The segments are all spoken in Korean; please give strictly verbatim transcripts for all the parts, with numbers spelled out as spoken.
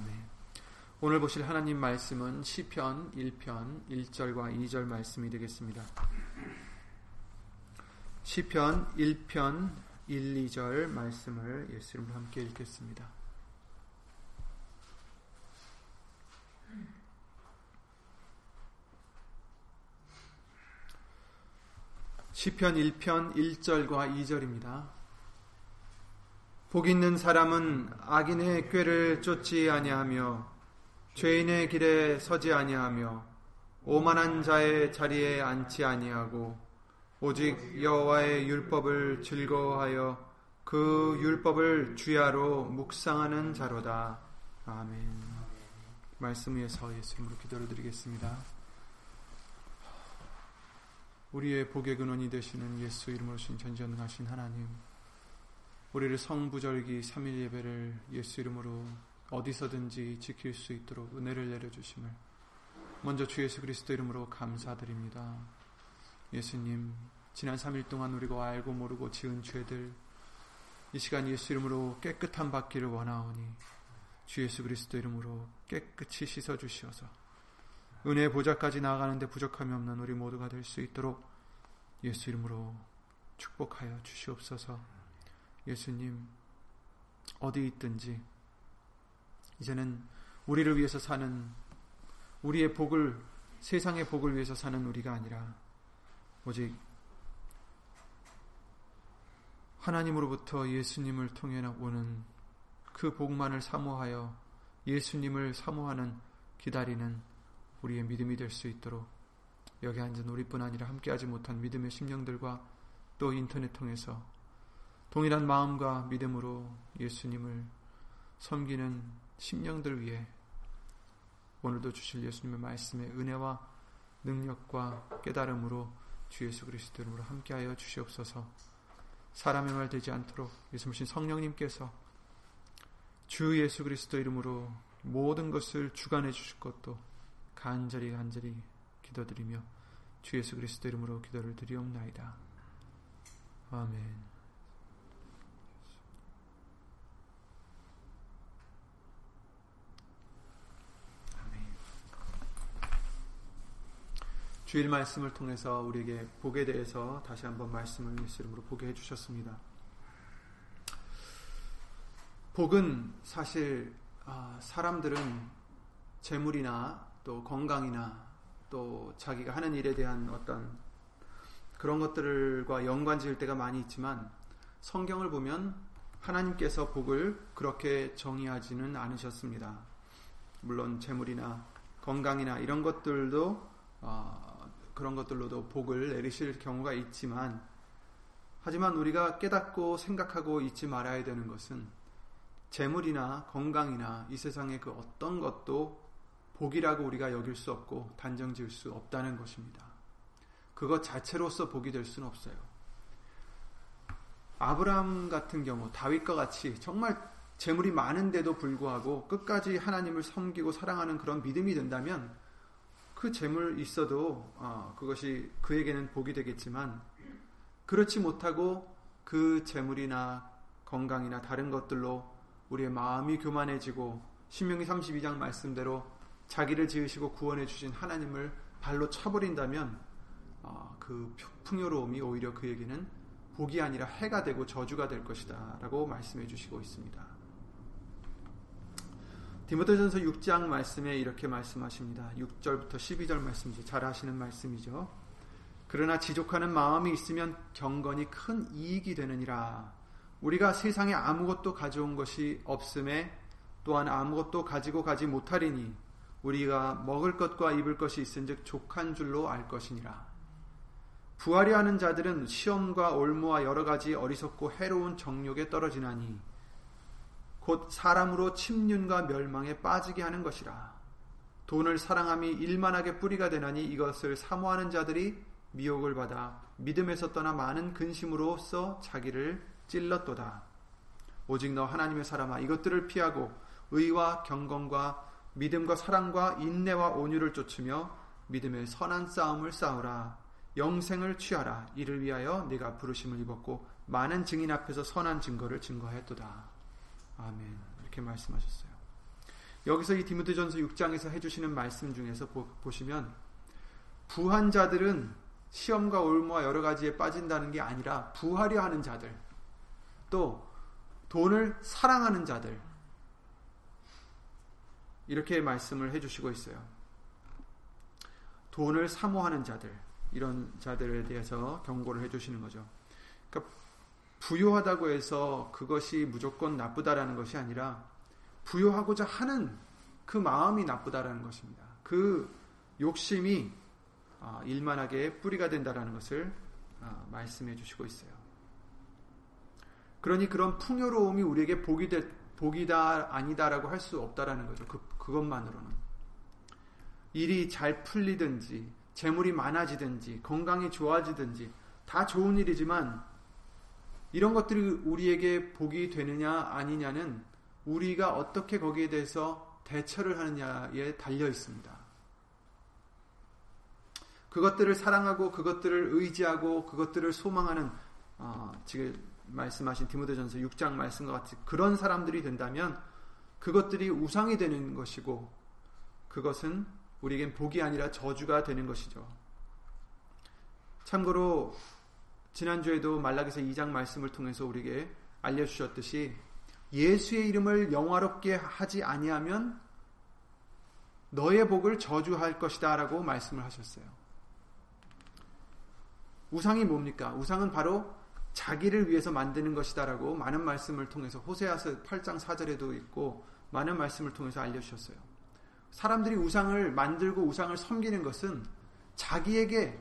아멘. 오늘 보실 하나님 말씀은 시편 일 편 일 절과 이 절 말씀이 되겠습니다. 시편 일 편 일, 이 절 말씀을 예수님과 함께 읽겠습니다. 시편 일 편 일 절과 이 절입니다. 복 있는 사람은 악인의 꾀를 쫓지 아니하며 죄인의 길에 서지 아니하며 오만한 자의 자리에 앉지 아니하고 오직 여호와의 율법을 즐거워하여 그 율법을 주야로 묵상하는 자로다. 아멘. 말씀 위에서 예수님으로 기도를 드리겠습니다. 우리의 복의 근원이 되시는 예수 이름으로 신 전지전능하신 하나님, 우리를 성부절기 삼일 예배를 예수 이름으로 어디서든지 지킬 수 있도록 은혜를 내려주심을 먼저 주 예수 그리스도 이름으로 감사드립니다. 예수님, 지난 삼일 동안 우리가 알고 모르고 지은 죄들 이 시간 예수 이름으로 깨끗함 받기를 원하오니 주 예수 그리스도 이름으로 깨끗이 씻어주시어서 은혜의 보좌까지 나아가는데 부족함이 없는 우리 모두가 될 수 있도록 예수 이름으로 축복하여 주시옵소서. 예수님, 어디 있든지 이제는 우리를 위해서 사는, 우리의 복을, 세상의 복을 위해서 사는 우리가 아니라 오직 하나님으로부터 예수님을 통해 오는 그 복만을 사모하여 예수님을 사모하는, 기다리는 우리의 믿음이 될 수 있도록 여기 앉은 우리뿐 아니라 함께하지 못한 믿음의 심령들과 또 인터넷 통해서 동일한 마음과 믿음으로 예수님을 섬기는 심령들 위해 오늘도 주실 예수님의 말씀의 은혜와 능력과 깨달음으로 주 예수 그리스도 이름으로 함께하여 주시옵소서. 사람의 말 되지 않도록 예수님 성령님께서 주 예수 그리스도 이름으로 모든 것을 주관해 주실 것도 간절히 간절히 기도드리며 주 예수 그리스도 이름으로 기도를 드리옵나이다. 아멘. 주일 말씀을 통해서 우리에게 복에 대해서 다시 한번 말씀을 예수 이름으로 보게 해주셨습니다. 복은 사실 사람들은 재물이나 또 건강이나 또 자기가 하는 일에 대한 어떤 그런 것들과 연관 지을 때가 많이 있지만 성경을 보면 하나님께서 복을 그렇게 정의하지는 않으셨습니다. 물론 재물이나 건강이나 이런 것들도 어, 그런 것들로도 복을 내리실 경우가 있지만, 하지만 우리가 깨닫고 생각하고 잊지 말아야 되는 것은 재물이나 건강이나 이 세상의 그 어떤 것도 복이라고 우리가 여길 수 없고 단정 지을 수 없다는 것입니다. 그것 자체로서 복이 될 수는 없어요. 아브라함 같은 경우, 다윗과 같이 정말 재물이 많은데도 불구하고 끝까지 하나님을 섬기고 사랑하는 그런 믿음이 된다면 그 재물 있어도 어, 그것이 그에게는 복이 되겠지만, 그렇지 못하고 그 재물이나 건강이나 다른 것들로 우리의 마음이 교만해지고 신명기 삼십이 장 말씀대로 자기를 지으시고 구원해 주신 하나님을 발로 차버린다면 어, 그 풍요로움이 오히려 그에게는 복이 아니라 해가 되고 저주가 될 것이다 라고 말씀해 주시고 있습니다. 디모데전서 육 장 말씀에 이렇게 말씀하십니다. 육 절부터 십이 절 말씀이죠. 잘 아시는 말씀이죠. 그러나 지족하는 마음이 있으면 경건이 큰 이익이 되느니라. 우리가 세상에 아무것도 가져온 것이 없음에 또한 아무것도 가지고 가지 못하리니 우리가 먹을 것과 입을 것이 있은즉 족한 줄로 알 것이니라. 부하려 하는 자들은 시험과 올무와 여러 가지 어리석고 해로운 정욕에 떨어지나니 곧 사람으로 침륜과 멸망에 빠지게 하는 것이라. 돈을 사랑함이 일만하게 뿌리가 되나니 이것을 사모하는 자들이 미혹을 받아 믿음에서 떠나 많은 근심으로써 자기를 찔렀도다. 오직 너 하나님의 사람아, 이것들을 피하고 의와 경건과 믿음과 사랑과 인내와 온유를 쫓으며 믿음의 선한 싸움을 싸우라. 영생을 취하라. 이를 위하여 네가 부르심을 입었고 많은 증인 앞에서 선한 증거를 증거하였도다. 아멘. 이렇게 말씀하셨어요. 여기서 이 디모데전서 육 장에서 해주시는 말씀 중에서 보, 보시면 부한 자들은 시험과 올무와 여러 가지에 빠진다는 게 아니라 부하려 하는 자들, 또 돈을 사랑하는 자들, 이렇게 말씀을 해주시고 있어요. 돈을 사모하는 자들, 이런 자들에 대해서 경고를 해주시는 거죠. 그러니까 부요하다고 해서 그것이 무조건 나쁘다라는 것이 아니라 부요하고자 하는 그 마음이 나쁘다라는 것입니다. 그 욕심이 일만하게 뿌리가 된다라는 것을 말씀해 주시고 있어요. 그러니 그런 풍요로움이 우리에게 복이 되, 복이다 아니다라고 할 수 없다라는 거죠. 그, 그것만으로는 일이 잘 풀리든지 재물이 많아지든지 건강이 좋아지든지 다 좋은 일이지만 이런 것들이 우리에게 복이 되느냐 아니냐는 우리가 어떻게 거기에 대해서 대처를 하느냐에 달려 있습니다. 그것들을 사랑하고 그것들을 의지하고 그것들을 소망하는 어, 지금 말씀하신 디모데전서 육 장 말씀과 같이 그런 사람들이 된다면 그것들이 우상이 되는 것이고 그것은 우리에겐 복이 아니라 저주가 되는 것이죠. 참고로 지난주에도 말라기서 이 장 말씀을 통해서 우리에게 알려주셨듯이 예수의 이름을 영화롭게 하지 아니하면 너의 복을 저주할 것이다 라고 말씀을 하셨어요. 우상이 뭡니까? 우상은 바로 자기를 위해서 만드는 것이다 라고 많은 말씀을 통해서 호세아서 팔 장 사 절에도 있고 많은 말씀을 통해서 알려주셨어요. 사람들이 우상을 만들고 우상을 섬기는 것은 자기에게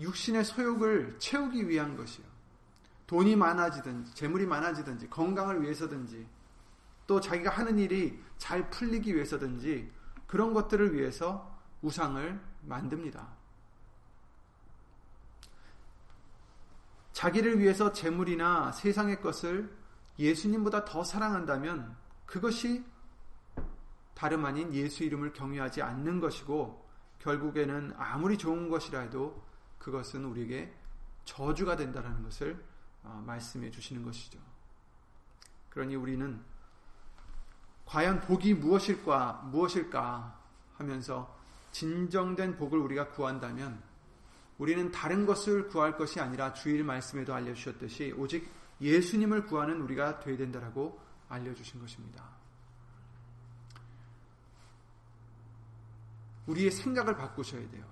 육신의 소욕을 채우기 위한 것이에요. 돈이 많아지든지 재물이 많아지든지 건강을 위해서든지 또 자기가 하는 일이 잘 풀리기 위해서든지 그런 것들을 위해서 우상을 만듭니다. 자기를 위해서 재물이나 세상의 것을 예수님보다 더 사랑한다면 그것이 다름 아닌 예수 이름을 경외하지 않는 것이고 결국에는 아무리 좋은 것이라 해도 그것은 우리에게 저주가 된다는 것을 말씀해 주시는 것이죠. 그러니 우리는 과연 복이 무엇일까, 무엇일까 하면서 진정된 복을 우리가 구한다면 우리는 다른 것을 구할 것이 아니라 주일 말씀에도 알려주셨듯이 오직 예수님을 구하는 우리가 되어야 된다라고 알려주신 것입니다. 우리의 생각을 바꾸셔야 돼요.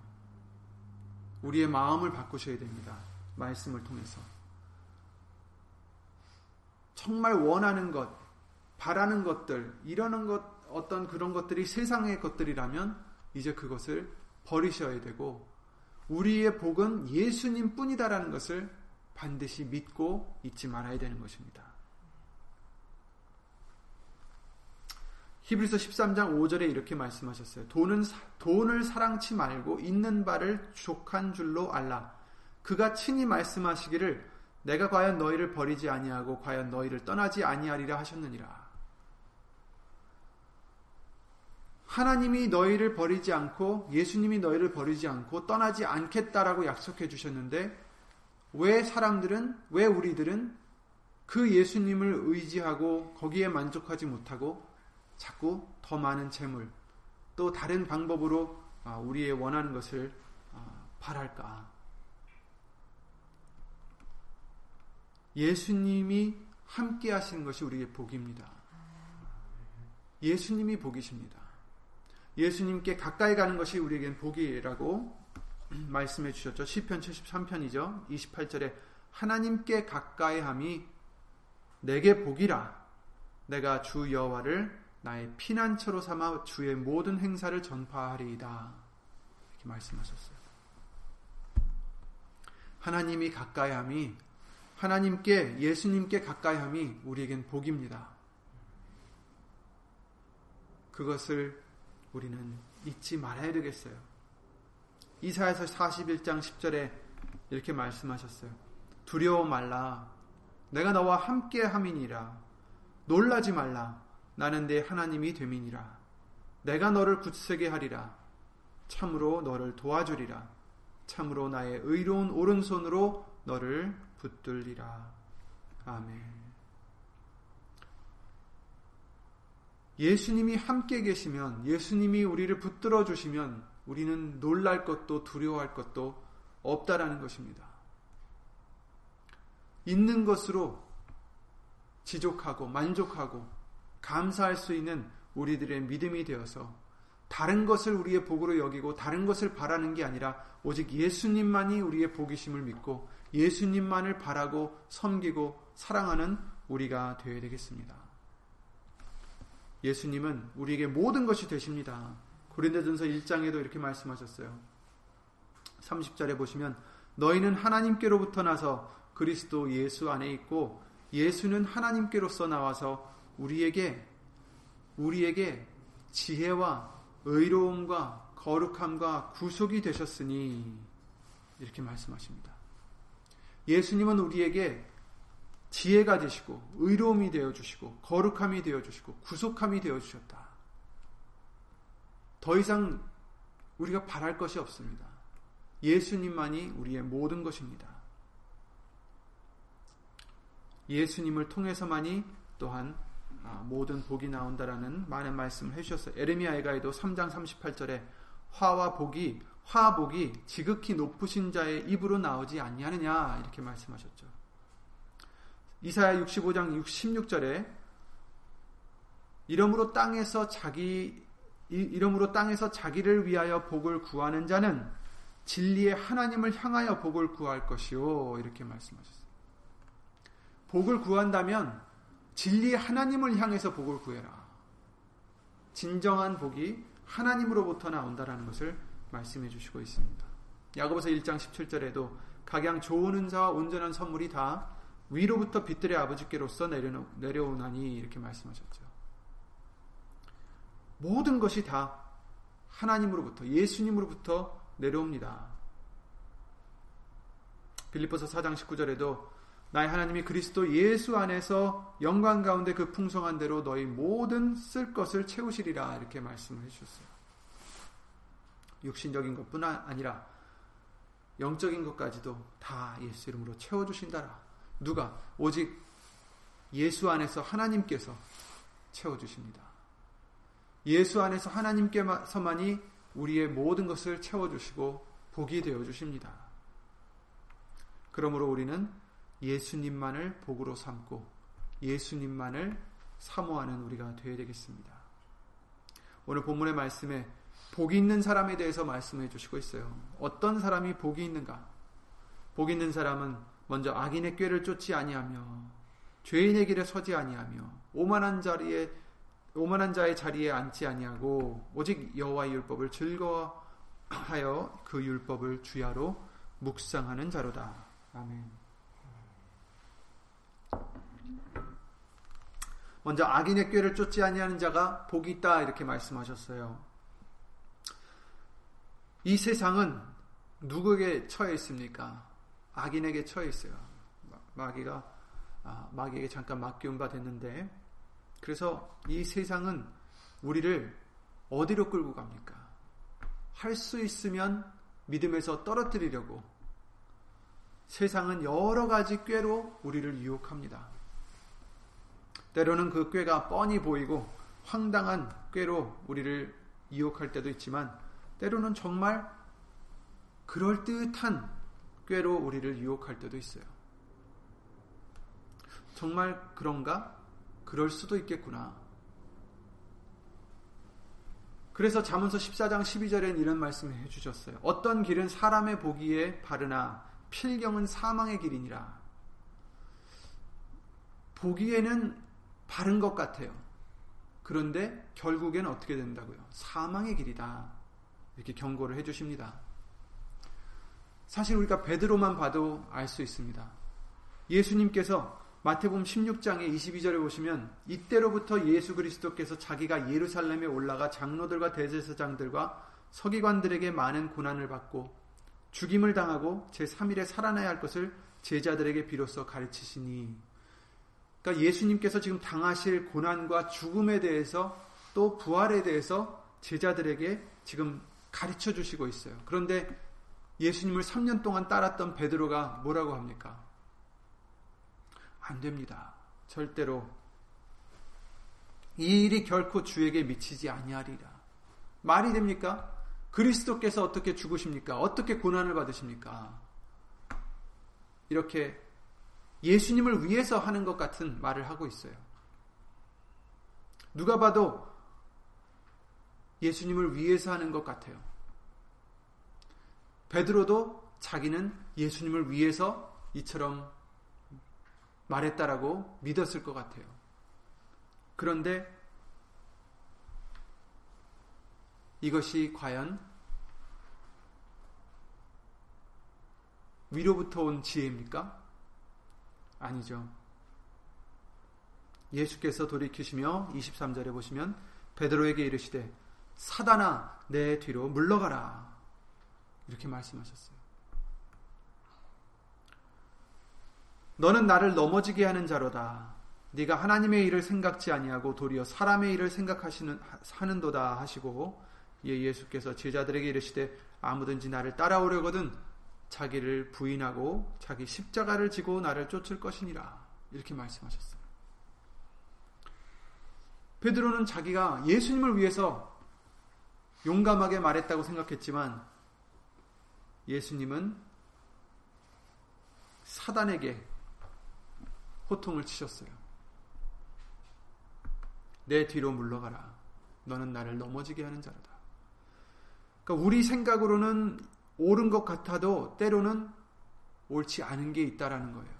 우리의 마음을 바꾸셔야 됩니다. 말씀을 통해서 정말 원하는 것, 바라는 것들, 이러는 것, 어떤 그런 것들이 세상의 것들이라면 이제 그것을 버리셔야 되고 우리의 복은 예수님 뿐이다라는 것을 반드시 믿고 잊지 말아야 되는 것입니다. 히브리서 십삼 장 오 절에 이렇게 말씀하셨어요. 돈은, 돈을 사랑치 말고 있는 바를 족한 줄로 알라. 그가 친히 말씀하시기를 내가 과연 너희를 버리지 아니하고 과연 너희를 떠나지 아니하리라 하셨느니라. 하나님이 너희를 버리지 않고 예수님이 너희를 버리지 않고 떠나지 않겠다라고 약속해 주셨는데 왜 사람들은, 왜 우리들은 그 예수님을 의지하고 거기에 만족하지 못하고 자꾸 더 많은 재물 또 다른 방법으로 우리의 원하는 것을 바랄까? 예수님이 함께 하시는 것이 우리의 복입니다. 예수님이 복이십니다. 예수님께 가까이 가는 것이 우리에겐 복이라고 말씀해 주셨죠. 시편 칠십삼 편이죠. 이십팔 절에 하나님께 가까이 함이 내게 복이라. 내가 주 여호와를 나의 피난처로 삼아 주의 모든 행사를 전파하리이다. 이렇게 말씀하셨어요. 하나님이 가까이 함이, 하나님께, 예수님께 가까이 함이 우리에겐 복입니다. 그것을 우리는 잊지 말아야 되겠어요. 이사야서 사십일 장 십 절에 이렇게 말씀하셨어요. 두려워 말라. 내가 너와 함께 함이니라. 놀라지 말라. 나는 내 하나님이 됨이니라. 내가 너를 굳세게 하리라. 참으로 너를 도와주리라. 참으로 나의 의로운 오른손으로 너를 붙들리라. 아멘. 예수님이 함께 계시면, 예수님이 우리를 붙들어 주시면 우리는 놀랄 것도 두려워할 것도 없다라는 것입니다. 있는 것으로 지족하고 만족하고 감사할 수 있는 우리들의 믿음이 되어서 다른 것을 우리의 복으로 여기고 다른 것을 바라는 게 아니라 오직 예수님만이 우리의 복이심을 믿고 예수님만을 바라고 섬기고 사랑하는 우리가 되어야 되겠습니다. 예수님은 우리에게 모든 것이 되십니다. 고린도전서 일 장에도 이렇게 말씀하셨어요. 삼십 절에 보시면 너희는 하나님께로부터 나서 그리스도 예수 안에 있고 예수는 하나님께로서 나와서 우리에게 우리에게 지혜와 의로움과 거룩함과 구속이 되셨으니 이렇게 말씀하십니다. 예수님은 우리에게 지혜가 되시고 의로움이 되어주시고 거룩함이 되어주시고 구속함이 되어주셨다. 더 이상 우리가 바랄 것이 없습니다. 예수님만이 우리의 모든 것입니다. 예수님을 통해서만이 또한 모든 복이 나온다라는 많은 말씀을 해주셨어요. 에레미야에가에도 삼 장 삼십팔 절에 화와 복이 화복이 지극히 높으신 자의 입으로 나오지 아니하느냐 이렇게 말씀하셨죠. 이사야 육십오 장 십육 절에 이러므로 땅에서 자기 이러므로 땅에서 자기를 위하여 복을 구하는 자는 진리의 하나님을 향하여 복을 구할 것이요 이렇게 말씀하셨어요. 복을 구한다면 진리의 하나님을 향해서 복을 구해라. 진정한 복이 하나님으로부터 나온다라는 것을 말씀해 주시고 있습니다. 야고보서 일 장 십칠 절에도 각양 좋은 은사와 온전한 선물이 다 위로부터 빛들의 아버지께로서 내려오나니 이렇게 말씀하셨죠. 모든 것이 다 하나님으로부터 예수님으로부터 내려옵니다. 빌립보서 사 장 십구 절에도 나의 하나님이 그리스도 예수 안에서 영광 가운데 그 풍성한 대로 너희 모든 쓸 것을 채우시리라 이렇게 말씀을 해주셨어요. 육신적인 것뿐 아니라 영적인 것까지도 다 예수 이름으로 채워주신다라. 누가? 오직 예수 안에서 하나님께서 채워주십니다. 예수 안에서 하나님께서만이 우리의 모든 것을 채워주시고 복이 되어주십니다. 그러므로 우리는 예수님만을 복으로 삼고 예수님만을 사모하는 우리가 되어야 되겠습니다. 오늘 본문의 말씀에 복이 있는 사람에 대해서 말씀해 주시고 있어요. 어떤 사람이 복이 있는가? 복이 있는 사람은 먼저 악인의 꾀를 쫓지 아니하며 죄인의 길에 서지 아니하며 오만한 자리에 오만한 자의 자리에 앉지 아니하고 오직 여호와의 율법을 즐거워하여 그 율법을 주야로 묵상하는 자로다. 아멘. 먼저 악인의 꾀를 쫓지 아니하는 자가 복이 있다 이렇게 말씀하셨어요. 이 세상은 누구에게 처해 있습니까? 악인에게 처해 있어요. 마귀가, 아, 마귀에게 잠깐 맡겨온 바 됐는데, 그래서 이 세상은 우리를 어디로 끌고 갑니까? 할 수 있으면 믿음에서 떨어뜨리려고 세상은 여러 가지 꾀로 우리를 유혹합니다. 때로는 그 꾀가 뻔히 보이고 황당한 꾀로 우리를 유혹할 때도 있지만, 때로는 정말 그럴듯한 꾀로 우리를 유혹할 때도 있어요. 정말 그런가? 그럴 수도 있겠구나. 그래서 잠언서 십사 장 십이 절엔 이런 말씀을 해주셨어요. 어떤 길은 사람의 보기에 바르나 필경은 사망의 길이니라. 보기에는 바른 것 같아요. 그런데 결국엔 어떻게 된다고요? 사망의 길이다. 이렇게 경고를 해주십니다. 사실 우리가 베드로만 봐도 알 수 있습니다. 예수님께서 마태복음 십육 장의 이십이 절에 보시면 이때로부터 예수 그리스도께서 자기가 예루살렘에 올라가 장로들과 대제사장들과 서기관들에게 많은 고난을 받고 죽임을 당하고 제삼 일에 살아나야 할 것을 제자들에게 비로소 가르치시니, 그러니까 예수님께서 지금 당하실 고난과 죽음에 대해서 또 부활에 대해서 제자들에게 지금 가르쳐 주시고 있어요. 그런데 예수님을 삼 년 동안 따랐던 베드로가 뭐라고 합니까? 안 됩니다. 절대로 이 일이 결코 주에게 미치지 아니하리라. 말이 됩니까? 그리스도께서 어떻게 죽으십니까? 어떻게 고난을 받으십니까? 이렇게 예수님을 위해서 하는 것 같은 말을 하고 있어요. 누가 봐도 예수님을 위해서 하는 것 같아요. 베드로도 자기는 예수님을 위해서 이처럼 말했다라고 믿었을 것 같아요. 그런데 이것이 과연 위로부터 온 지혜입니까? 아니죠. 예수께서 돌이키시며 이십삼 절에 보시면 베드로에게 이르시되 사단아 내 뒤로 물러가라 이렇게 말씀하셨어요. 너는 나를 넘어지게 하는 자로다. 네가 하나님의 일을 생각지 아니하고 도리어 사람의 일을 생각하시는 하는도다 하시고 이에 예수께서 제자들에게 이르시되 아무든지 나를 따라오려거든 자기를 부인하고 자기 십자가를 지고 나를 쫓을 것이니라 이렇게 말씀하셨어요. 베드로는 자기가 예수님을 위해서 용감하게 말했다고 생각했지만 예수님은 사단에게 호통을 치셨어요. 내 뒤로 물러가라. 너는 나를 넘어지게 하는 자로다. 그러니까 우리 생각으로는 옳은 것 같아도 때로는 옳지 않은 게 있다라는 거예요.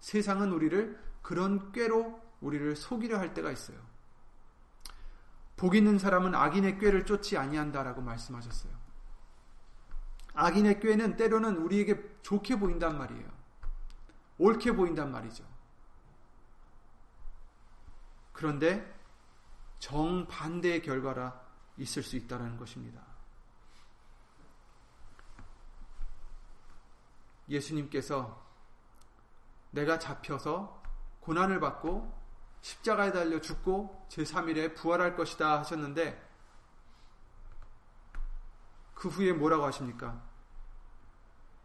세상은 우리를 그런 꾀로 우리를 속이려 할 때가 있어요. 복 있는 사람은 악인의 꾀를 쫓지 아니한다라고 말씀하셨어요. 악인의 꾀는 때로는 우리에게 좋게 보인단 말이에요. 옳게 보인단 말이죠. 그런데 정반대의 결과라 있을 수 있다는 것입니다. 예수님께서 내가 잡혀서 고난을 받고 십자가에 달려 죽고 제삼 일에 부활할 것이다 하셨는데 그 후에 뭐라고 하십니까?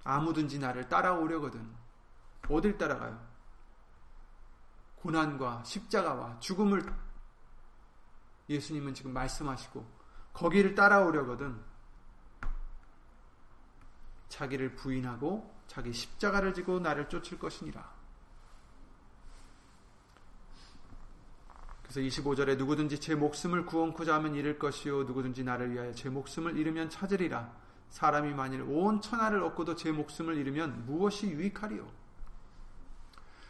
아무든지 나를 따라오려거든. 어딜 따라가요? 고난과 십자가와 죽음을 예수님은 지금 말씀하시고 거기를 따라오려거든 자기를 부인하고 자기 십자가를 지고 나를 쫓을 것이니라. 그래서 이십오 절에 누구든지 제 목숨을 구원코자 하면 잃을 것이요 누구든지 나를 위하여 제 목숨을 잃으면 찾으리라. 사람이 만일 온 천하를 얻고도 제 목숨을 잃으면 무엇이 유익하리요.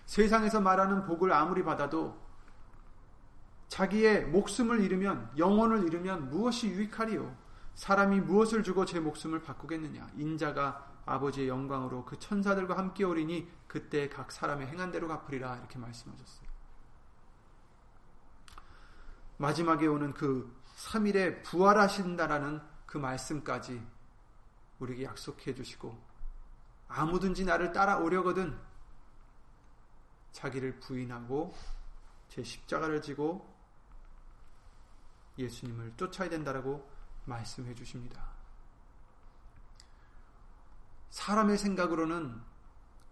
세상에서 말하는 복을 아무리 받아도 자기의 목숨을 잃으면 영혼을 잃으면 무엇이 유익하리요. 사람이 무엇을 주고 제 목숨을 바꾸겠느냐. 인자가 아버지의 영광으로 그 천사들과 함께 오리니 그때 각 사람의 행한 대로 갚으리라 이렇게 말씀하셨어요. 마지막에 오는 그 삼 일에 부활하신다라는 그 말씀까지 우리에게 약속해 주시고 아무든지 나를 따라오려거든 자기를 부인하고 제 십자가를 지고 예수님을 쫓아야 된다라고 말씀해 주십니다. 사람의 생각으로는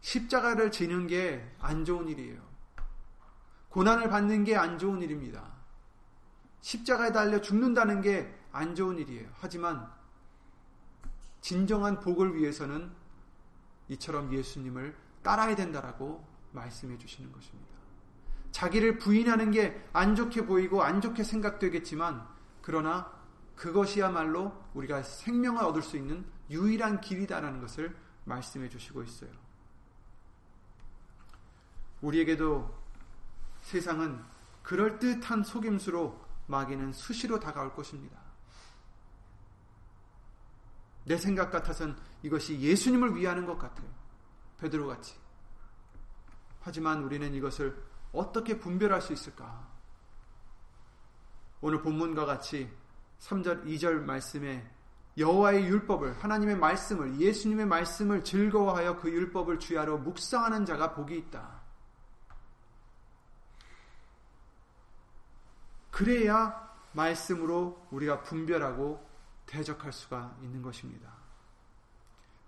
십자가를 지는 게 안 좋은 일이에요. 고난을 받는 게 안 좋은 일입니다. 십자가에 달려 죽는다는 게 안 좋은 일이에요. 하지만 진정한 복을 위해서는 이처럼 예수님을 따라야 된다라고 말씀해 주시는 것입니다. 자기를 부인하는 게 안 좋게 보이고 안 좋게 생각되겠지만 그러나 그것이야말로 우리가 생명을 얻을 수 있는 유일한 길이다라는 것을 말씀해 주시고 있어요. 우리에게도 세상은 그럴듯한 속임수로 마귀는 수시로 다가올 것입니다. 내 생각 같아서는 이것이 예수님을 위하는 것 같아요. 베드로같이. 하지만 우리는 이것을 어떻게 분별할 수 있을까? 오늘 본문과 같이 삼 절, 이 절 말씀에 여호와의 율법을, 하나님의 말씀을, 예수님의 말씀을 즐거워하여 그 율법을 주야로 묵상하는 자가 복이 있다. 그래야 말씀으로 우리가 분별하고 대적할 수가 있는 것입니다.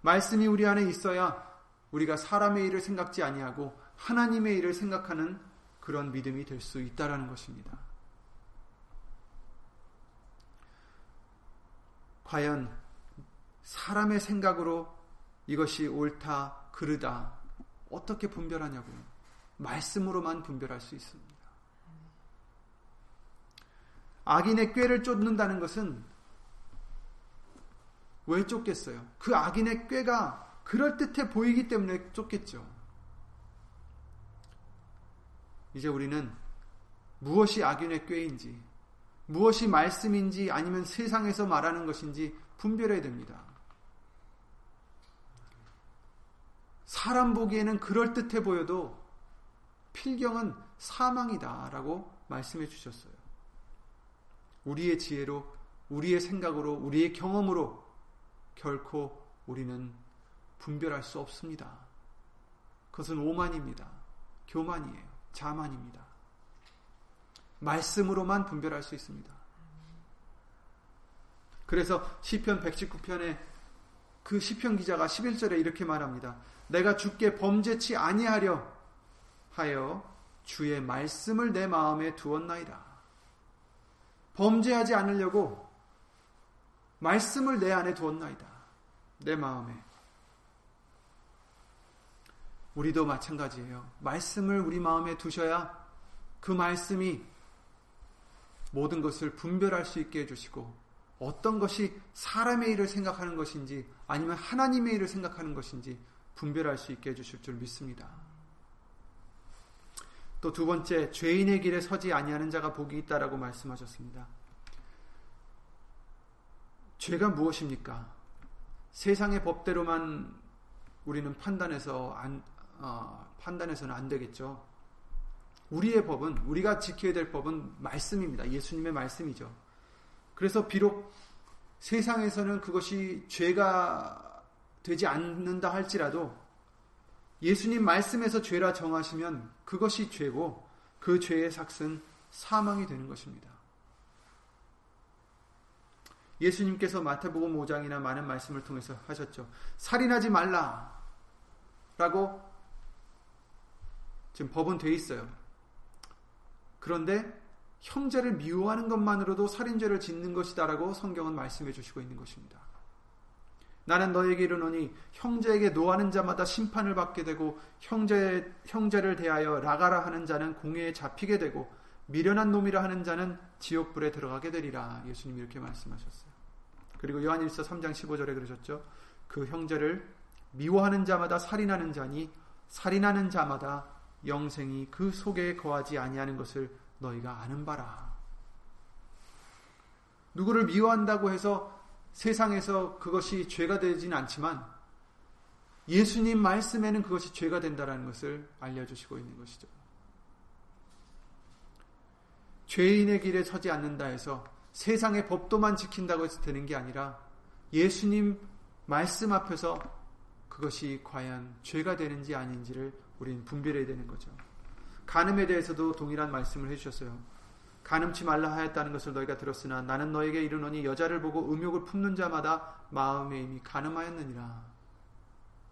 말씀이 우리 안에 있어야 우리가 사람의 일을 생각지 아니하고 하나님의 일을 생각하는 그런 믿음이 될 수 있다라는 것입니다. 과연 사람의 생각으로 이것이 옳다, 그르다 어떻게 분별하냐고요. 말씀으로만 분별할 수 있습니다. 악인의 꾀를 쫓는다는 것은 왜 쫓겠어요? 그 악인의 꾀가 그럴듯해 보이기 때문에 쫓겠죠. 이제 우리는 무엇이 악인의 꾀인지, 무엇이 말씀인지 아니면 세상에서 말하는 것인지 분별해야 됩니다. 사람 보기에는 그럴듯해 보여도 필경은 사망이다 라고 말씀해 주셨어요. 우리의 지혜로, 우리의 생각으로, 우리의 경험으로 결코 우리는 분별할 수 없습니다. 그것은 오만입니다. 교만이에요. 자만입니다. 말씀으로만 분별할 수 있습니다. 그래서 시편 백십구 편에 그 시편 기자가 십일 절에 이렇게 말합니다. 내가 주께 범죄치 아니하려 하여 주의 말씀을 내 마음에 두었나이다. 범죄하지 않으려고 말씀을 내 안에 두었나이다. 내 마음에. 우리도 마찬가지예요. 말씀을 우리 마음에 두셔야 그 말씀이 모든 것을 분별할 수 있게 해주시고, 어떤 것이 사람의 일을 생각하는 것인지 아니면 하나님의 일을 생각하는 것인지 분별할 수 있게 해주실 줄 믿습니다. 또 두 번째, 죄인의 길에 서지 아니하는 자가 복이 있다라고 말씀하셨습니다. 죄가 무엇입니까? 세상의 법대로만 우리는 판단해서 안, 어, 판단해서는 안 되겠죠. 우리의 법은, 우리가 지켜야 될 법은 말씀입니다. 예수님의 말씀이죠. 그래서 비록 세상에서는 그것이 죄가 되지 않는다 할지라도 예수님 말씀에서 죄라 정하시면 그것이 죄고, 그 죄의 삭은 사망이 되는 것입니다. 예수님께서 마태복음 오 장이나 많은 말씀을 통해서 하셨죠. 살인하지 말라 라고 지금 법은 돼 있어요. 그런데 형제를 미워하는 것만으로도 살인죄를 짓는 것이다 라고 성경은 말씀해 주시고 있는 것입니다. 나는 너에게 이르노니 형제에게 노하는 자마다 심판을 받게 되고, 형제, 형제를 대하여 라가라 하는 자는 공회에 잡히게 되고, 미련한 놈이라 하는 자는 지옥불에 들어가게 되리라. 예수님이 이렇게 말씀하셨어요. 그리고 요한일서 삼 장 십오 절에 그러셨죠. 그 형제를 미워하는 자마다 살인하는 자니, 살인하는 자마다 영생이 그 속에 거하지 아니하는 것을 너희가 아는 바라. 누구를 미워한다고 해서 세상에서 그것이 죄가 되지는 않지만 예수님 말씀에는 그것이 죄가 된다라는 것을 알려주시고 있는 것이죠. 죄인의 길에 서지 않는다 해서 세상의 법도만 지킨다고 해서 되는 게 아니라 예수님 말씀 앞에서 그것이 과연 죄가 되는지 아닌지를 우리는 분별해야 되는 거죠. 간음에 대해서도 동일한 말씀을 해주셨어요. 간음치 말라 하였다는 것을 너희가 들었으나 나는 너에게 이르노니 여자를 보고 음욕을 품는 자마다 마음에 이미 간음하였느니라.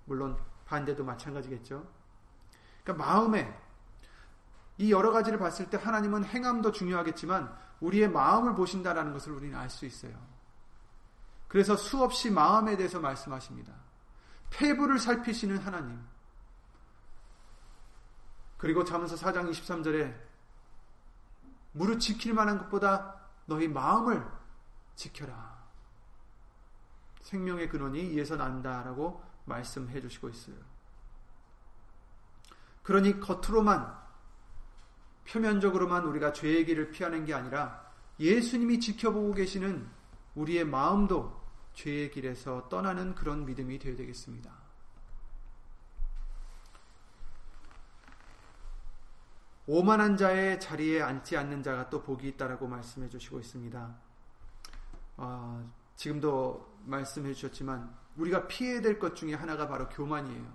물론 반대도 마찬가지겠죠. 그러니까 마음에, 이 여러 가지를 봤을 때 하나님은 행함도 중요하겠지만 우리의 마음을 보신다라는 것을 우리는 알 수 있어요. 그래서 수없이 마음에 대해서 말씀하십니다. 폐부를 살피시는 하나님. 그리고 잠언서 사 장 이십삼 절에 무릇 지킬 만한 것보다 너희 마음을 지켜라. 생명의 근원이 이에서 난다라고 말씀해 주시고 있어요. 그러니 겉으로만, 표면적으로만 우리가 죄의 길을 피하는 게 아니라 예수님이 지켜보고 계시는 우리의 마음도 죄의 길에서 떠나는 그런 믿음이 되어야 되겠습니다. 오만한 자의 자리에 앉지 않는 자가 또 복이 있다라고 말씀해 주시고 있습니다. 어, 지금도 말씀해 주셨지만 우리가 피해야 될 것 중에 하나가 바로 교만이에요.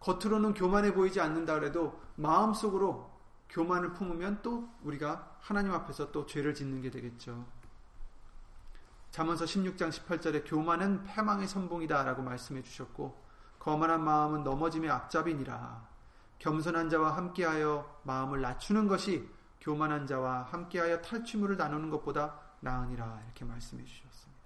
겉으로는 교만해 보이지 않는다 그래도 마음속으로 교만을 품으면 또 우리가 하나님 앞에서 또 죄를 짓는 게 되겠죠. 잠언서 십육 장 십팔 절에 교만은 패망의 선봉이다 라고 말씀해 주셨고, 거만한 마음은 넘어짐의 앞잡이니라. 겸손한 자와 함께하여 마음을 낮추는 것이 교만한 자와 함께하여 탈취물을 나누는 것보다 나으니라. 이렇게 말씀해 주셨습니다.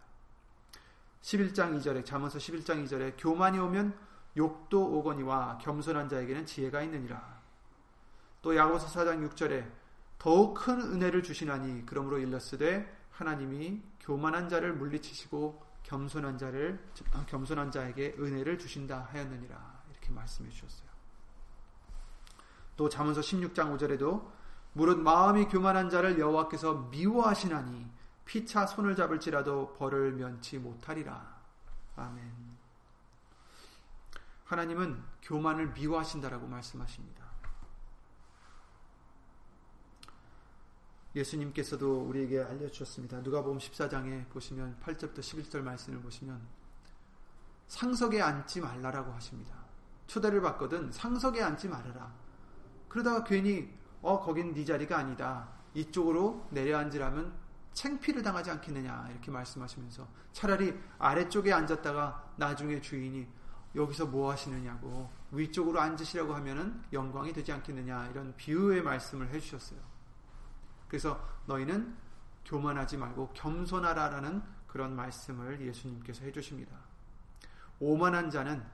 십일 장 이 절에 잠언서 십일 장 이 절에 교만이 오면 욕도 오거니와 겸손한 자에게는 지혜가 있느니라. 또 야고보서 사 장 육 절에 더욱 큰 은혜를 주시나니 그러므로 일렀으되 하나님이 교만한 자를 물리치시고 겸손한 자를 겸손한 자에게 은혜를 주신다 하였느니라. 이렇게 말씀해 주셨어요. 또 잠언서 십육 장 오 절에도 무릇 마음이 교만한 자를 여호와께서 미워하시나니 피차 손을 잡을지라도 벌을 면치 못하리라. 아멘. 하나님은 교만을 미워하신다라고 말씀하십니다. 예수님께서도 우리에게 알려주셨습니다. 누가복음 십사 장에 보시면 팔 절부터 십일 절 말씀을 보시면 상석에 앉지 말라라고 하십니다. 초대를 받거든 상석에 앉지 말아라. 그러다가 괜히 어 거긴 네 자리가 아니다. 이쪽으로 내려앉으라면 창피를 당하지 않겠느냐 이렇게 말씀하시면서 차라리 아래쪽에 앉았다가 나중에 주인이 여기서 뭐 하시느냐고 위쪽으로 앉으시라고 하면은 영광이 되지 않겠느냐 이런 비유의 말씀을 해주셨어요. 그래서 너희는 교만하지 말고 겸손하라라는 그런 말씀을 예수님께서 해주십니다. 오만한 자는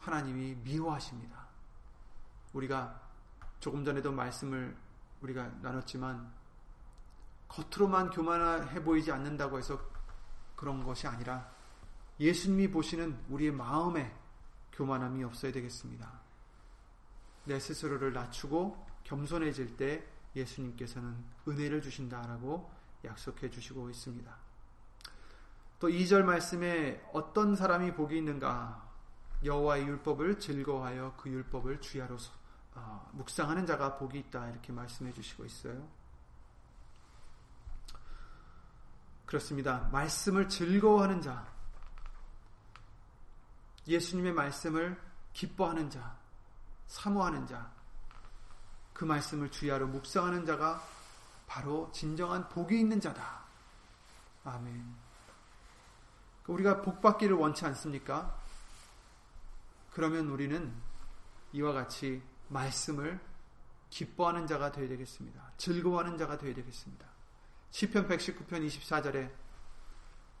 하나님이 미워하십니다. 우리가 조금 전에도 말씀을 우리가 나눴지만 겉으로만 교만해 보이지 않는다고 해서 그런 것이 아니라 예수님이 보시는 우리의 마음에 교만함이 없어야 되겠습니다. 내 스스로를 낮추고 겸손해질 때 예수님께서는 은혜를 주신다라고 약속해 주시고 있습니다. 또 이 절 말씀에 어떤 사람이 복이 있는가 여호와의 율법을 즐거워하여 그 율법을 주야로 어, 묵상하는 자가 복이 있다 이렇게 말씀해 주시고 있어요. 그렇습니다. 말씀을 즐거워하는 자, 예수님의 말씀을 기뻐하는 자, 사모하는 자, 그 말씀을 주야로 묵상하는 자가 바로 진정한 복이 있는 자다. 아멘. 우리가 복받기를 원치 않습니까? 그러면 우리는 이와 같이 말씀을 기뻐하는 자가 되어야 되겠습니다. 즐거워하는 자가 되어야 되겠습니다. 시편 백십구 편 이십사 절에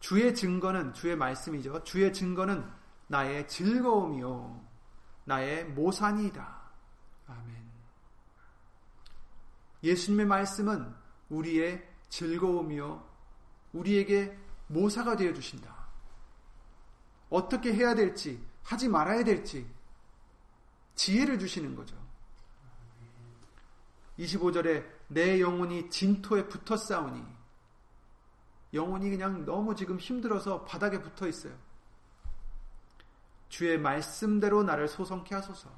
주의 증거는 주의 말씀이죠. 주의 증거는 나의 즐거움이요 나의 모산이다. 아멘. 예수님의 말씀은 우리의 즐거움이요 우리에게 모사가 되어 주신다. 어떻게 해야 될지 하지 말아야 될지 지혜를 주시는 거죠. 이십오 절에 내 영혼이 진토에 붙어 싸우니 영혼이 그냥 너무 지금 힘들어서 바닥에 붙어 있어요. 주의 말씀대로 나를 소성케 하소서.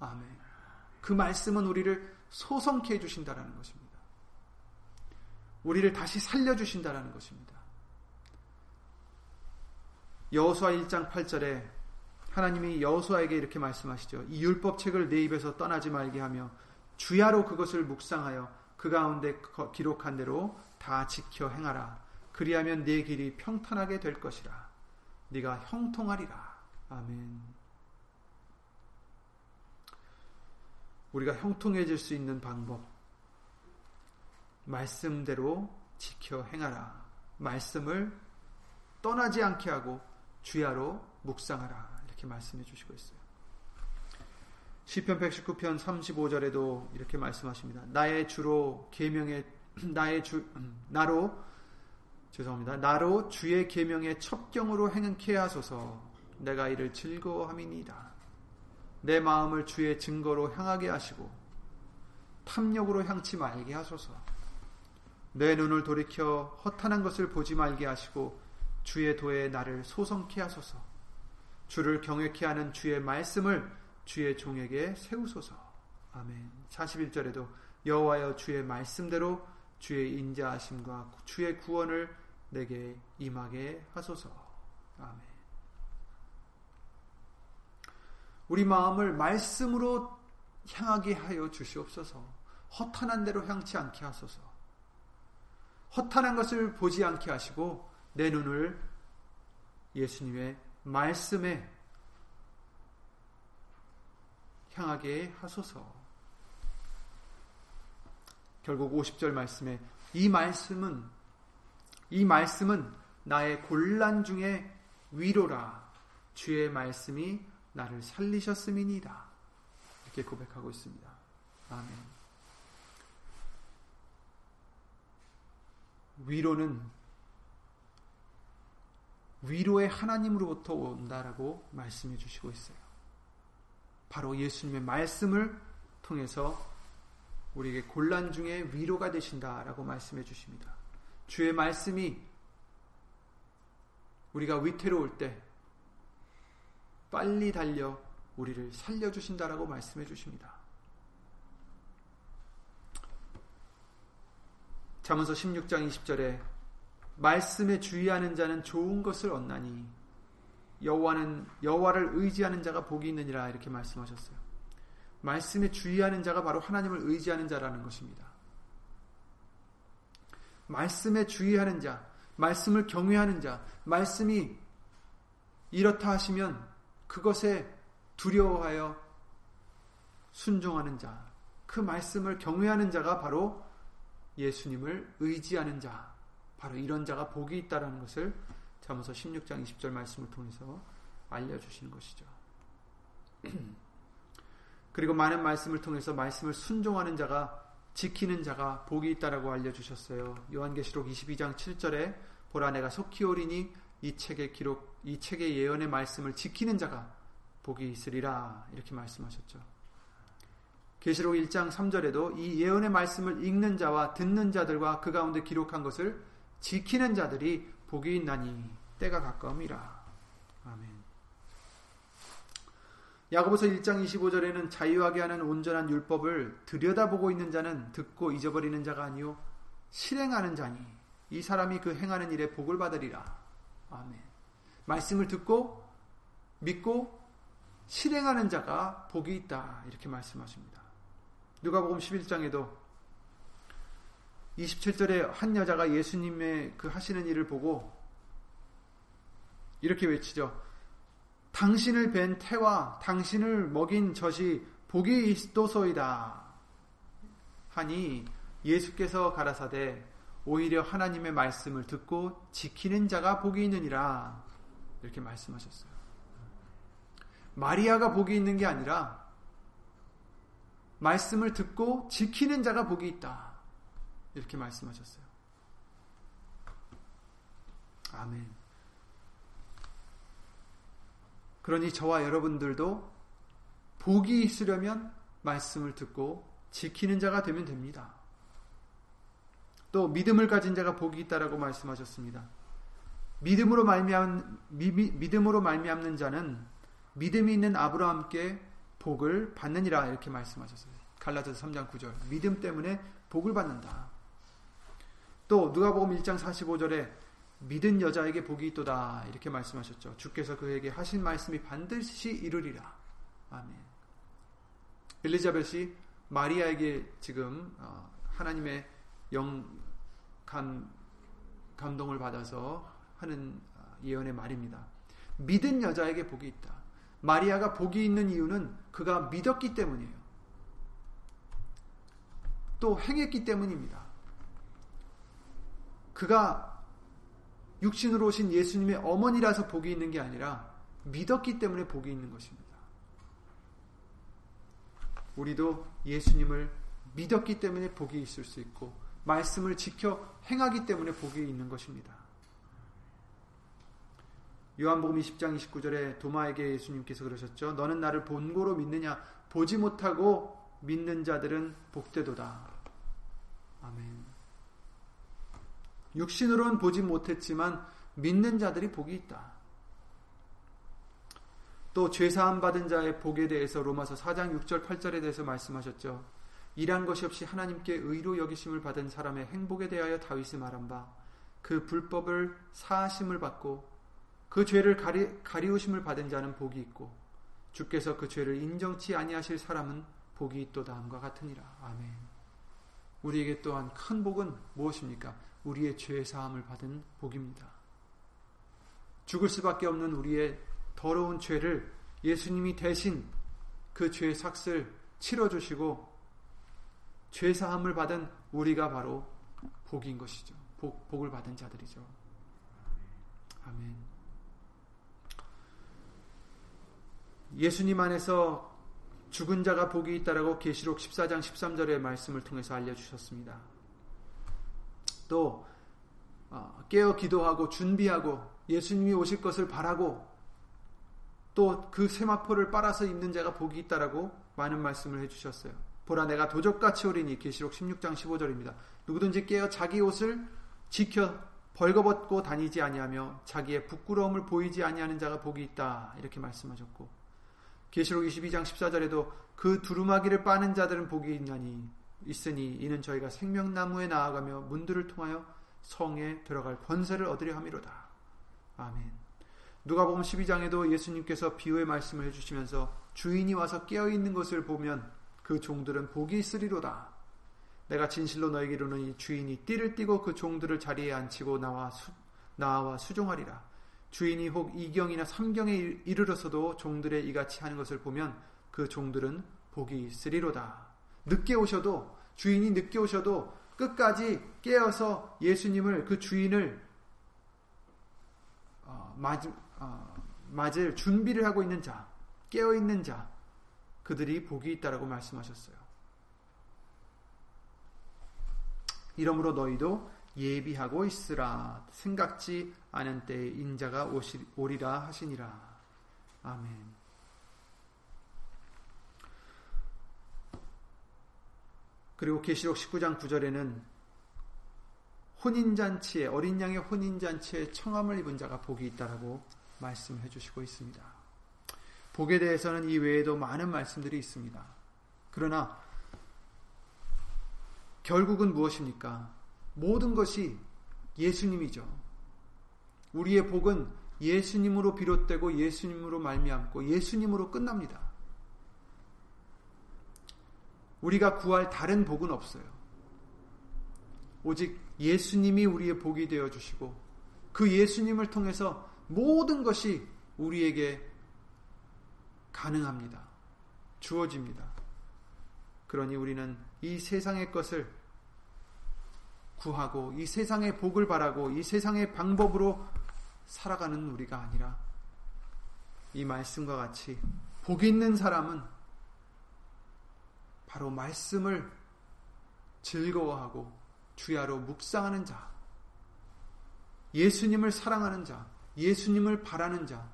아멘. 그 말씀은 우리를 소성케 해주신다라는 것입니다. 우리를 다시 살려주신다라는 것입니다. 여호수아 일 장 팔 절에 하나님이 여호수아에게 이렇게 말씀하시죠. 이 율법책을 내 입에서 떠나지 말게 하며 주야로 그것을 묵상하여 그 가운데 기록한 대로 다 지켜 행하라. 그리하면 내 길이 평탄하게 될 것이라. 네가 형통하리라. 아멘. 우리가 형통해질 수 있는 방법, 말씀대로 지켜 행하라. 말씀을 떠나지 않게 하고 주야로 묵상하라. 이렇게 말씀해 주시고 있어요. 시편 백십구 편 삼십오 절에도 이렇게 말씀하십니다. 나의 주로 계명에 나의 주 나로 죄송합니다. 나로 주의 계명에 첩경으로 행케 하소서. 내가 이를 즐거워함이니이다. 내 마음을 주의 증거로 향하게 하시고 탐욕으로 향치 말게 하소서. 내 눈을 돌이켜 허탄한 것을 보지 말게 하시고 주의 도에 나를 소성케 하소서. 주를 경외케 하는 주의 말씀을 주의 종에게 세우소서. 아멘. 사십일 절에도 여호와여 주의 말씀대로 주의 인자하심과 주의 구원을 내게 임하게 하소서. 아멘. 우리 마음을 말씀으로 향하게 하여 주시옵소서. 허탄한 대로 향치 않게 하소서. 허탄한 것을 보지 않게 하시고 내 눈을 예수님의 말씀에 향하게 하소서. 결국 오십 절 말씀에 이 말씀은 이 말씀은 나의 곤란 중에 위로라. 주의 말씀이 나를 살리셨음이니라. 이렇게 고백하고 있습니다. 아멘. 위로는 위로의 하나님으로부터 온다라고 말씀해 주시고 있어요. 바로 예수님의 말씀을 통해서 우리에게 곤란 중에 위로가 되신다라고 말씀해 주십니다. 주의 말씀이 우리가 위태로울 때 빨리 달려 우리를 살려주신다라고 말씀해 주십니다. 잠언서 십육 장 이십 절에 말씀에 주의하는 자는 좋은 것을 얻나니 여호와는 여호와를 의지하는 자가 복이 있느니라 이렇게 말씀하셨어요. 말씀에 주의하는 자가 바로 하나님을 의지하는 자라는 것입니다. 말씀에 주의하는 자, 말씀을 경외하는 자, 말씀이 이렇다 하시면 그것에 두려워하여 순종하는 자, 그 말씀을 경외하는 자가 바로 예수님을 의지하는 자, 바로 이런 자가 복이 있다라는 것을 잠언서 십육 장 이십 절 말씀을 통해서 알려주시는 것이죠. 그리고 많은 말씀을 통해서 말씀을 순종하는 자가, 지키는 자가 복이 있다라고 알려주셨어요. 요한계시록 이십이 장 칠 절에 보라 내가 속히 오리니 이 책의 기록, 이 책의 예언의 말씀을 지키는 자가 복이 있으리라 이렇게 말씀하셨죠. 계시록 일 장 삼 절에도 이 예언의 말씀을 읽는 자와 듣는 자들과 그 가운데 기록한 것을 지키는 자들이 복이 있나니 때가 가까움이라. 아멘. 야고보서 일 장 이십오 절에는 자유하게 하는 온전한 율법을 들여다보고 있는 자는 듣고 잊어버리는 자가 아니요 실행하는 자니 이 사람이 그 행하는 일에 복을 받으리라. 아멘. 말씀을 듣고 믿고 실행하는 자가 복이 있다 이렇게 말씀하십니다. 누가복음 십일 장에도 이십칠 절에 한 여자가 예수님의 그 하시는 일을 보고 이렇게 외치죠. 당신을 뵌 태와 당신을 먹인 젖이 복이 있도소이다 하니 예수께서 가라사대 오히려 하나님의 말씀을 듣고 지키는 자가 복이 있느니라 이렇게 말씀하셨어요. 마리아가 복이 있는 게 아니라 말씀을 듣고 지키는 자가 복이 있다 이렇게 말씀하셨어요. 아멘. 그러니 저와 여러분들도 복이 있으려면 말씀을 듣고 지키는 자가 되면 됩니다. 또 믿음을 가진 자가 복이 있다라고 말씀하셨습니다. 믿음으로 말미암, 미, 미, 믿음으로 말미암는 자는 믿음이 있는 아브라함께 복을 받느니라 이렇게 말씀하셨어요. 갈라디아서 삼 장 구 절. 믿음 때문에 복을 받는다. 또 누가복음 일 장 사십오 절에 믿은 여자에게 복이 있도다 이렇게 말씀하셨죠. 주께서 그에게 하신 말씀이 반드시 이루리라. 아멘. 엘리자벳이 마리아에게 지금 하나님의 영 감, 감동을 받아서 하는 예언의 말입니다. 믿은 여자에게 복이 있다. 마리아가 복이 있는 이유는 그가 믿었기 때문이에요. 또 행했기 때문입니다. 그가 육신으로 오신 예수님의 어머니라서 복이 있는 게 아니라 믿었기 때문에 복이 있는 것입니다. 우리도 예수님을 믿었기 때문에 복이 있을 수 있고 말씀을 지켜 행하기 때문에 복이 있는 것입니다. 요한복음 이십 장 이십구 절에 도마에게 예수님께서 그러셨죠. 너는 나를 본고로 믿느냐? 보지 못하고 믿는 자들은 복되도다. 아멘. 육신으로는 보지 못했지만 믿는 자들이 복이 있다. 또 죄사함 받은 자의 복에 대해서 로마서 사 장 육 절 팔 절에 대해서 말씀하셨죠. 일한 것이 없이 하나님께 의로 여기심을 받은 사람의 행복에 대하여 다윗이 말한 바 그 불법을 사하심을 받고 그 죄를 가리, 가리우심을 받은 자는 복이 있고 주께서 그 죄를 인정치 아니하실 사람은 복이 있도다 함과 같으니라. 아멘. 우리에게 또한 큰 복은 무엇입니까? 우리의 죄사함을 받은 복입니다. 죽을 수밖에 없는 우리의 더러운 죄를 예수님이 대신 그 죄의 삭슬 치러주시고 죄사함을 받은 우리가 바로 복인 것이죠. 복, 복을 받은 자들이죠. 아멘. 예수님 안에서 죽은 자가 복이 있다라고 계시록 십사 장 십삼 절의 말씀을 통해서 알려주셨습니다. 또 깨어 기도하고 준비하고 예수님이 오실 것을 바라고 또 그 세마포를 빨아서 입는 자가 복이 있다라고 많은 말씀을 해주셨어요. 보라 내가 도적같이 오리니 계시록 십육 장 십오 절입니다. 누구든지 깨어 자기 옷을 지켜 벌거벗고 다니지 아니하며 자기의 부끄러움을 보이지 아니하는 자가 복이 있다 이렇게 말씀하셨고 계시록 이십이 장 십사 절에도 그 두루마기를 빠는 자들은 복이 있나니 있으니 이는 저희가 생명나무에 나아가며 문들을 통하여 성에 들어갈 권세를 얻으려 함이로다. 아멘. 누가복음 십이 장에도 예수님께서 비유의 말씀을 해주시면서 주인이 와서 깨어있는 것을 보면 그 종들은 복이 있으리로다. 내가 진실로 너에게 이르노니 이 주인이 띠를 띠고 그 종들을 자리에 앉히고 나와, 수, 나와 수종하리라. 주인이 혹 이 경이나 삼 경에 이르러서도 종들의 이같이 하는 것을 보면 그 종들은 복이 있으리로다. 늦게 오셔도 주인이 늦게 오셔도 끝까지 깨어서 예수님을 그 주인을 어, 맞, 어, 맞을 준비를 하고 있는 자, 깨어있는 자 그들이 복이 있다라고 말씀하셨어요. 이러므로 너희도 예비하고 있으라. 생각지 않은 때에 인자가 오시, 오리라 하시니라. 아멘. 그리고 계시록 십구 장 구 절에는 혼인잔치에 어린 양의 혼인잔치에 청함을 입은 자가 복이 있다라고 말씀해 주시고 있습니다. 복에 대해서는 이 외에도 많은 말씀들이 있습니다. 그러나 결국은 무엇입니까? 모든 것이 예수님이죠. 우리의 복은 예수님으로 비롯되고 예수님으로 말미암고 예수님으로 끝납니다. 우리가 구할 다른 복은 없어요. 오직 예수님이 우리의 복이 되어주시고 그 예수님을 통해서 모든 것이 우리에게 가능합니다. 주어집니다. 그러니 우리는 이 세상의 것을 구하고 이 세상의 복을 바라고 이 세상의 방법으로 살아가는 우리가 아니라 이 말씀과 같이 복 있는 사람은 바로 말씀을 즐거워하고 주야로 묵상하는 자, 예수님을 사랑하는 자, 예수님을 바라는 자,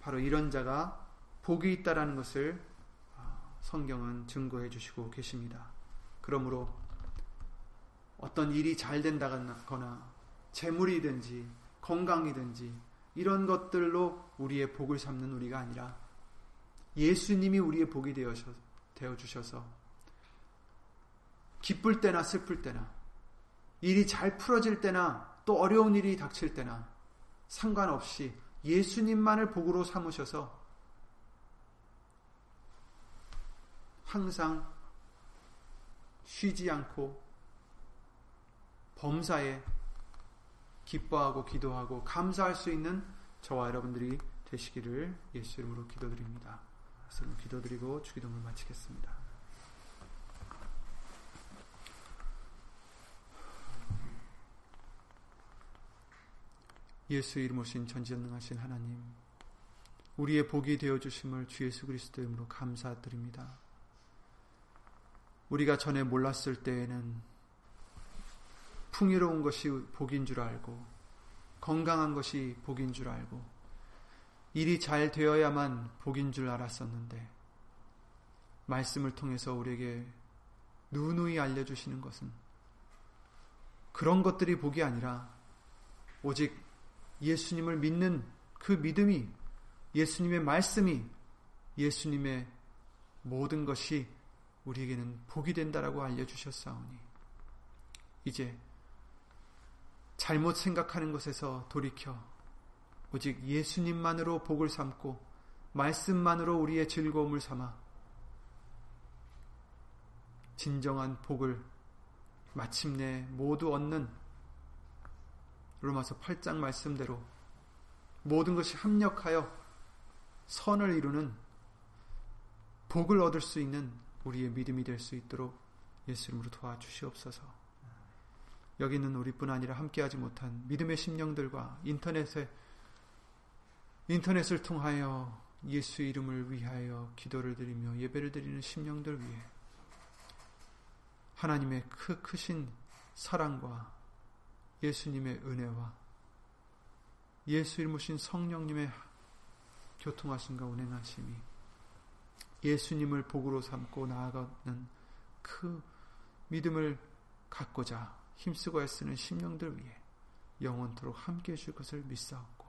바로 이런 자가 복이 있다라는 것을 성경은 증거해 주시고 계십니다. 그러므로 어떤 일이 잘 된다거나 재물이든지 건강이든지 이런 것들로 우리의 복을 삼는 우리가 아니라 예수님이 우리의 복이 되어주셔서 기쁠 때나 슬플 때나 일이 잘 풀어질 때나 또 어려운 일이 닥칠 때나 상관없이 예수님만을 복으로 삼으셔서 항상 쉬지 않고 범사에 기뻐하고 기도하고 감사할 수 있는 저와 여러분들이 되시기를 예수 이름으로 기도드립니다. 말씀을 기도드리고 주기도문을 마치겠습니다. 예수 이름 오신 전지전능하신 하나님, 우리의 복이 되어주심을 주 예수 그리스도 이름으로 감사드립니다. 우리가 전에 몰랐을 때에는 풍요로운 것이 복인 줄 알고 건강한 것이 복인 줄 알고 일이 잘 되어야만 복인 줄 알았었는데 말씀을 통해서 우리에게 누누이 알려주시는 것은 그런 것들이 복이 아니라 오직 예수님을 믿는 그 믿음이 예수님의 말씀이 예수님의 모든 것이 우리에게는 복이 된다라고 알려주셨사오니 이제 잘못 생각하는 것에서 돌이켜 오직 예수님만으로 복을 삼고 말씀만으로 우리의 즐거움을 삼아 진정한 복을 마침내 모두 얻는 로마서 팔 장 말씀대로 모든 것이 합력하여 선을 이루는 복을 얻을 수 있는 우리의 믿음이 될 수 있도록 예수 이름으로 도와주시옵소서. 여기 있는 우리뿐 아니라 함께하지 못한 믿음의 심령들과 인터넷에 인터넷을 통하여 예수 이름을 위하여 기도를 드리며 예배를 드리는 심령들 위해 하나님의 크, 크신 사랑과 예수님의 은혜와 예수 이름 오신 성령님의 교통하심과 운행하심이 예수님을 복으로 삼고 나아가는 그 믿음을 갖고자 힘쓰고 애쓰는 심령들 위해 영원토록 함께해 줄 것을 믿사옵고